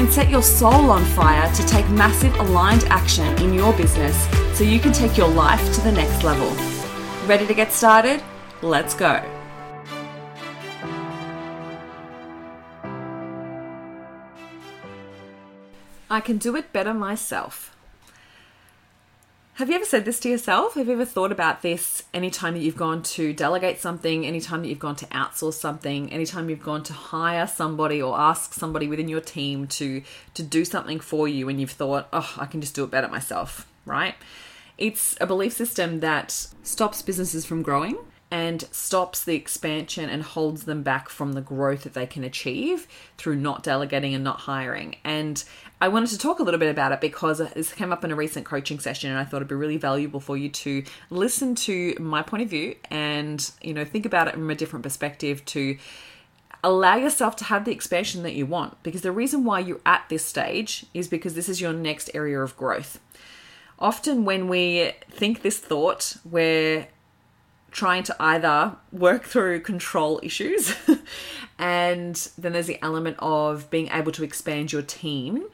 and set your soul on fire to take massive aligned action in your business so you can take your life to the next level. Ready to get started? Let's go. I can do it better myself. Have you ever said this to yourself? Have you ever thought about this anytime that you've gone to delegate something, anytime that you've gone to outsource something, anytime you've gone to hire somebody or ask somebody within your team to do something for you, and you've thought, oh, I can just do it better myself, right? It's a belief system that stops businesses from growing and stops the expansion and holds them back from the growth that they can achieve through not delegating and not hiring. And I wanted to talk a little bit about it because this came up in a recent coaching session, and I thought it'd be really valuable for you to listen to my point of view and, you know, think about it from a different perspective to allow yourself to have the expansion that you want. Because the reason why you're at this stage is because this is your next area of growth. Often when we think this thought, we're trying to either work through control issues and then there's the element of being able to expand your team,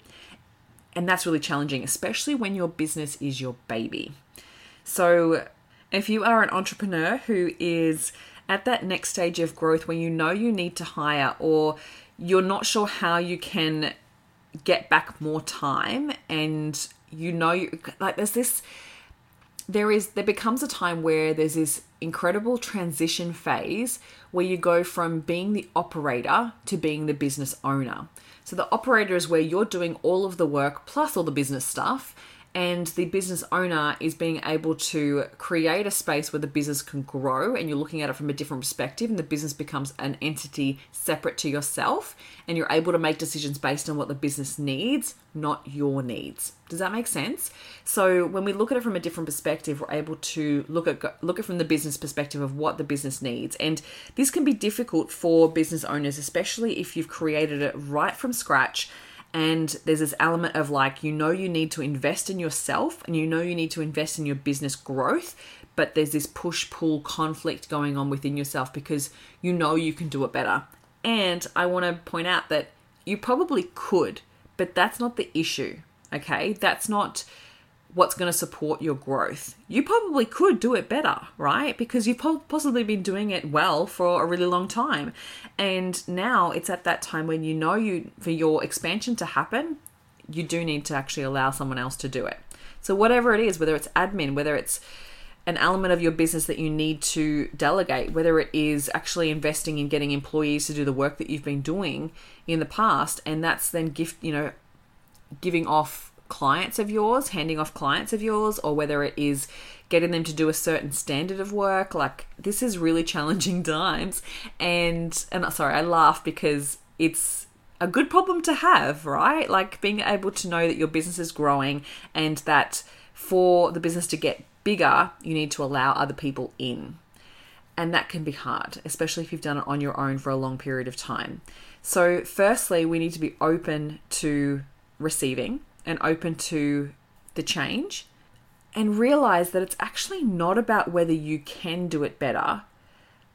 and that's really challenging, especially when your business is your baby. So if you are an entrepreneur who is at that next stage of growth when you know you need to hire or you're not sure how you can get back more time, and you know, like there becomes a time where there's this incredible transition phase where you go from being the operator to being the business owner. So the operator is where you're doing all of the work plus all the business stuff, and the business owner is being able to create a space where the business can grow, and you're looking at it from a different perspective, and the business becomes an entity separate to yourself, and you're able to make decisions based on what the business needs, not your needs. Does that make sense? So when we look at it from a different perspective, we're able to look at from the business perspective of what the business needs. And this can be difficult for business owners, especially if you've created it right from scratch. And there's this element of like, you know, you need to invest in yourself and you know you need to invest in your business growth, but there's this push-pull conflict going on within yourself because you know you can do it better. And I want to point out that you probably could, but that's not the issue. Okay, that's not what's going to support your growth. You probably could do it better, right? Because you've possibly been doing it well for a really long time. And now it's at that time when you know for your expansion to happen, you do need to actually allow someone else to do it. So whatever it is, whether it's admin, whether it's an element of your business that you need to delegate, whether it is actually investing in getting employees to do the work that you've been doing in the past, and that's then giving off clients of yours, handing off clients of yours, or whether it is getting them to do a certain standard of work. Like, this is really challenging times. And sorry, I laugh because it's a good problem to have, right? Like being able to know that your business is growing and that for the business to get bigger, you need to allow other people in. And that can be hard, especially if you've done it on your own for a long period of time. So firstly, we need to be open to receiving and open to the change, and realize that it's actually not about whether you can do it better,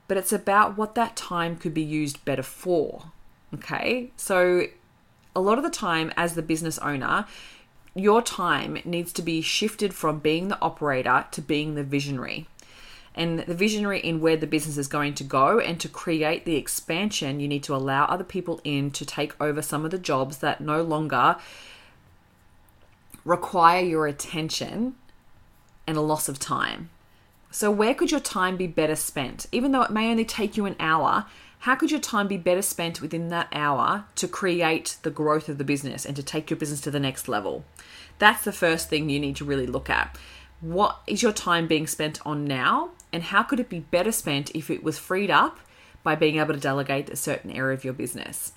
but it's about what that time could be used better for. Okay, so a lot of the time as the business owner, your time needs to be shifted from being the operator to being the visionary. And the visionary in where the business is going to go, and to create the expansion, you need to allow other people in to take over some of the jobs that no longer require your attention and a loss of time. So where could your time be better spent? Even though it may only take you an hour, how could your time be better spent within that hour to create the growth of the business and to take your business to the next level? That's the first thing you need to really look at. What is your time being spent on now? And how could it be better spent if it was freed up by being able to delegate a certain area of your business?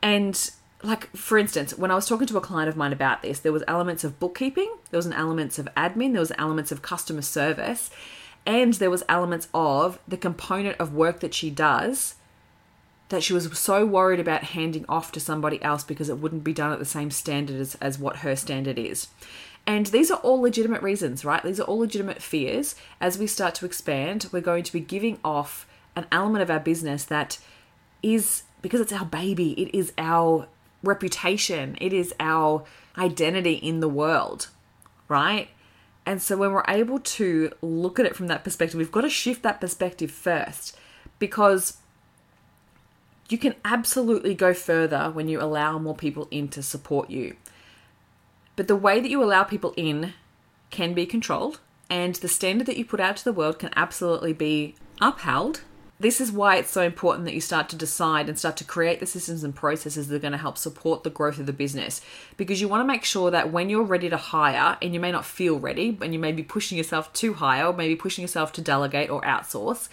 And like, for instance, when I was talking to a client of mine about this, there was elements of bookkeeping, there was an elements of admin, there was elements of customer service, and there was elements of the component of work that she does that she was so worried about handing off to somebody else because it wouldn't be done at the same standard as what her standard is. And these are all legitimate reasons, right? These are all legitimate fears. As we start to expand, we're going to be giving off an element of our business that is, because it's our baby, it is our reputation, it is our identity in the world, right? And so when we're able to look at it from that perspective, we've got to shift that perspective first, because you can absolutely go further when you allow more people in to support you. But the way that you allow people in can be controlled, and the standard that you put out to the world can absolutely be upheld. This is why it's so important that you start to decide and start to create the systems and processes that are going to help support the growth of the business, because you want to make sure that when you're ready to hire, and you may not feel ready, and you may be pushing yourself to hire, or maybe pushing yourself to delegate or outsource,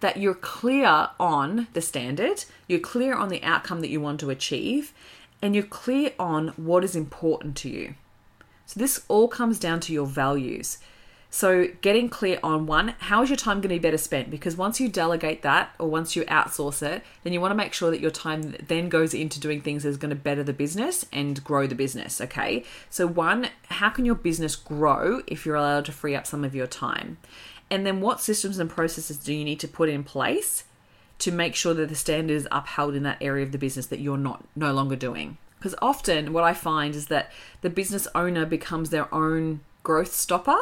that you're clear on the standard, you're clear on the outcome that you want to achieve, and you're clear on what is important to you. So this all comes down to your values. So getting clear on, one, how is your time going to be better spent? Because once you delegate that, or once you outsource it, then you want to make sure that your time then goes into doing things that's going to better the business and grow the business, okay? So one, how can your business grow if you're allowed to free up some of your time? And then what systems and processes do you need to put in place to make sure that the standard is upheld in that area of the business that you're no longer doing? Because often what I find is that the business owner becomes their own growth stopper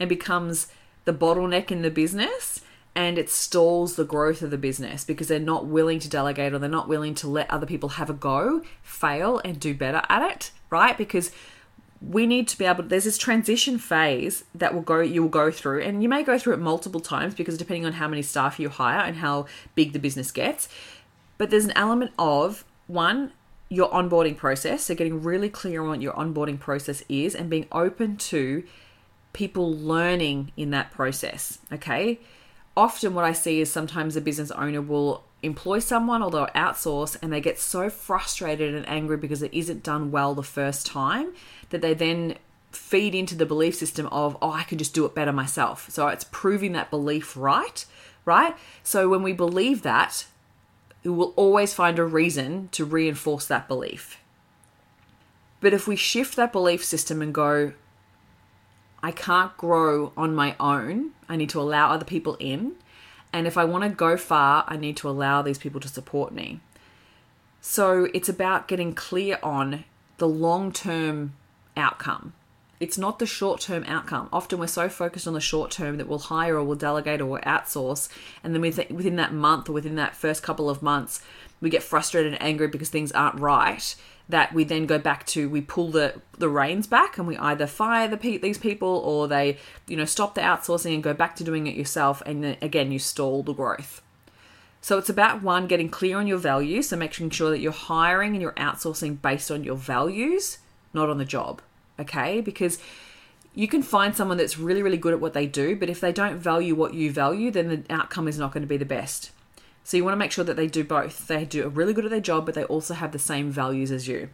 and becomes the bottleneck in the business, and it stalls the growth of the business because they're not willing to delegate, or they're not willing to let other people have a go, fail, and do better at it, right? Because we need to be able to, there's this transition phase that you will go through, and you may go through it multiple times, because depending on how many staff you hire and how big the business gets. But there's an element of, one, your onboarding process. So getting really clear on what your onboarding process is, and being open to people learning in that process. Okay. Often what I see is sometimes a business owner will employ someone, or they'll outsource, and they get so frustrated and angry because it isn't done well the first time that they then feed into the belief system of, oh, I can just do it better myself. So it's proving that belief right? So when we believe that, we will always find a reason to reinforce that belief. But if we shift that belief system and go, I can't grow on my own, I need to allow other people in. And if I want to go far, I need to allow these people to support me. So it's about getting clear on the long-term outcome. It's not the short-term outcome. Often we're so focused on the short-term that we'll hire, or we'll delegate, or we'll outsource. And then within that month, or within that first couple of months, we get frustrated and angry because things aren't right, that we then go back to, we pull the reins back, and we either fire these people, or they, stop the outsourcing and go back to doing it yourself. And then again, you stall the growth. So it's about, one, getting clear on your values. So making sure that you're hiring and you're outsourcing based on your values, not on the job. Okay? Because you can find someone that's really, really good at what they do, but if they don't value what you value, then the outcome is not going to be the best. So you want to make sure that they do both. They do really good at their job, but they also have the same values as you.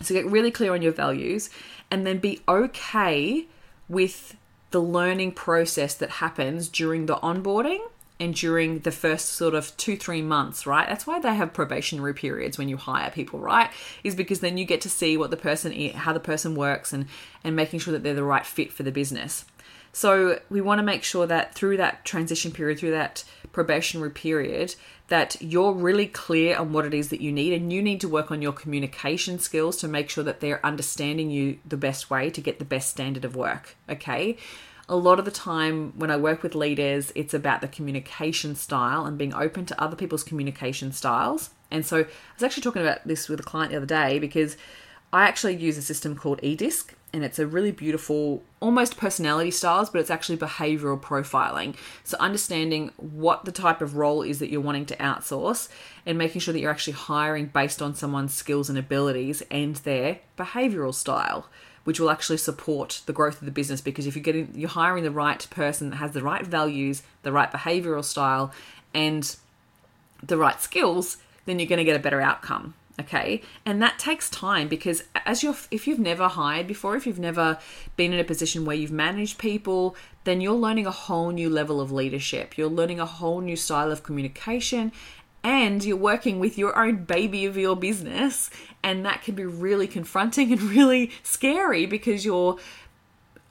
So get really clear on your values, and then be okay with the learning process that happens during the onboarding and during the first sort of 2-3 months, right? That's why they have probationary periods when you hire people, right? Is because then you get to see what the person is, how the person works, and making sure that they're the right fit for the business. So we want to make sure that through that transition period, through that probationary period, that you're really clear on what it is that you need, and you need to work on your communication skills to make sure that they're understanding you the best way to get the best standard of work, okay? A lot of the time when I work with leaders, it's about the communication style and being open to other people's communication styles. And so I was actually talking about this with a client the other day, because I actually use a system called eDISC, and it's a really beautiful, almost personality styles, but it's actually behavioral profiling. So understanding what the type of role is that you're wanting to outsource, and making sure that you're actually hiring based on someone's skills and abilities and their behavioral style, which will actually support the growth of the business. Because if you're hiring the right person that has the right values, the right behavioral style, and the right skills, then you're going to get a better outcome. Okay. And that takes time, because if you've never hired before, if you've never been in a position where you've managed people, then you're learning a whole new level of leadership. You're learning a whole new style of communication, and you're working with your own baby of your business. And that can be really confronting and really scary, because you're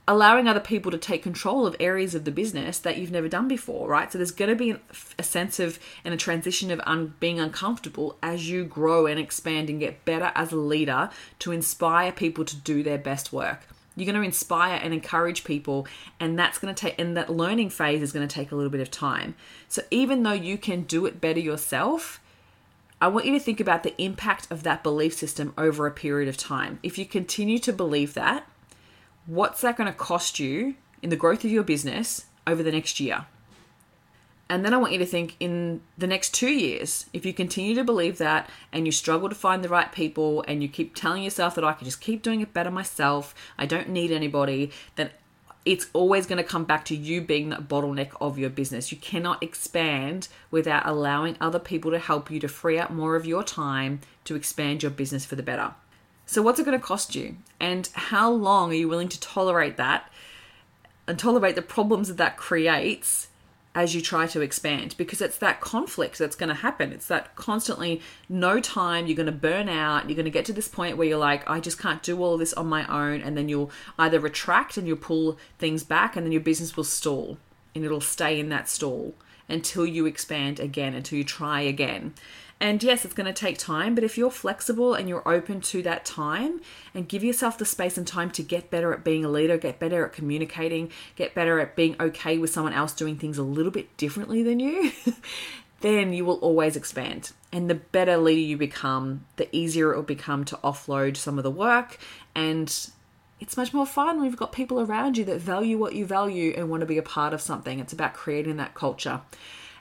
allowing other people to take control of areas of the business that you've never done before, right? So there's going to be a sense of, and a transition of being uncomfortable as you grow and expand and get better as a leader to inspire people to do their best work. You're going to inspire and encourage people, and that's going to take, and that learning phase is going to take a little bit of time. So even though you can do it better yourself, I want you to think about the impact of that belief system over a period of time. If you continue to believe that, what's that going to cost you in the growth of your business over the next year? And then I want you to think, in the next 2 years, if you continue to believe that and you struggle to find the right people and you keep telling yourself that I can just keep doing it better myself, I don't need anybody, then it's always going to come back to you being that bottleneck of your business. You cannot expand without allowing other people to help you, to free up more of your time to expand your business for the better. So what's it going to cost you? And how long are you willing to tolerate that and tolerate the problems that that creates as you try to expand? Because it's that conflict that's going to happen. It's that constantly no time, you're going to burn out. You're going to get to this point where you're like, I just can't do all of this on my own. And then you'll either retract and you'll pull things back, and then your business will stall, and it'll stay in that stall until you expand again, until you try again. And yes, it's going to take time, but if you're flexible and you're open to that time, and give yourself the space and time to get better at being a leader, get better at communicating, get better at being okay with someone else doing things a little bit differently than you, then you will always expand. And the better leader you become, the easier it will become to offload some of the work. And it's much more fun when you've got people around you that value what you value and want to be a part of something. It's about creating that culture.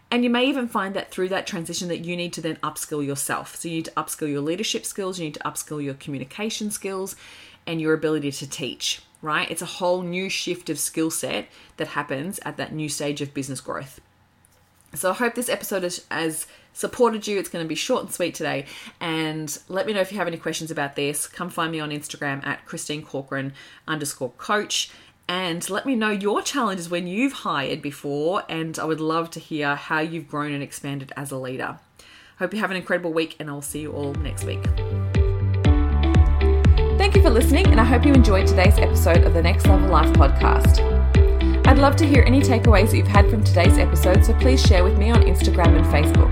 And you may even find that through that transition that you need to then upskill yourself. So you need to upskill your leadership skills, you need to upskill your communication skills, and your ability to teach, right? It's a whole new shift of skill set that happens at that new stage of business growth. So I hope this episode has supported you. It's going to be short and sweet today. And let me know if you have any questions about this. Come find me on Instagram at ChristineCorcoran_coach. And let me know your challenges when you've hired before, and I would love to hear how you've grown and expanded as a leader. Hope you have an incredible week, and I'll see you all next week. Thank you for listening, and I hope you enjoyed today's episode of the Next Level Life podcast. I'd love to hear any takeaways that you've had from today's episode, so please share with me on Instagram and Facebook.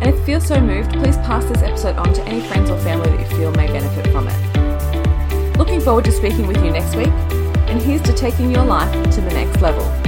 And if you feel so moved, please pass this episode on to any friends or family that you feel may benefit from it. Looking forward to speaking with you next week. And here's to taking your life to the next level.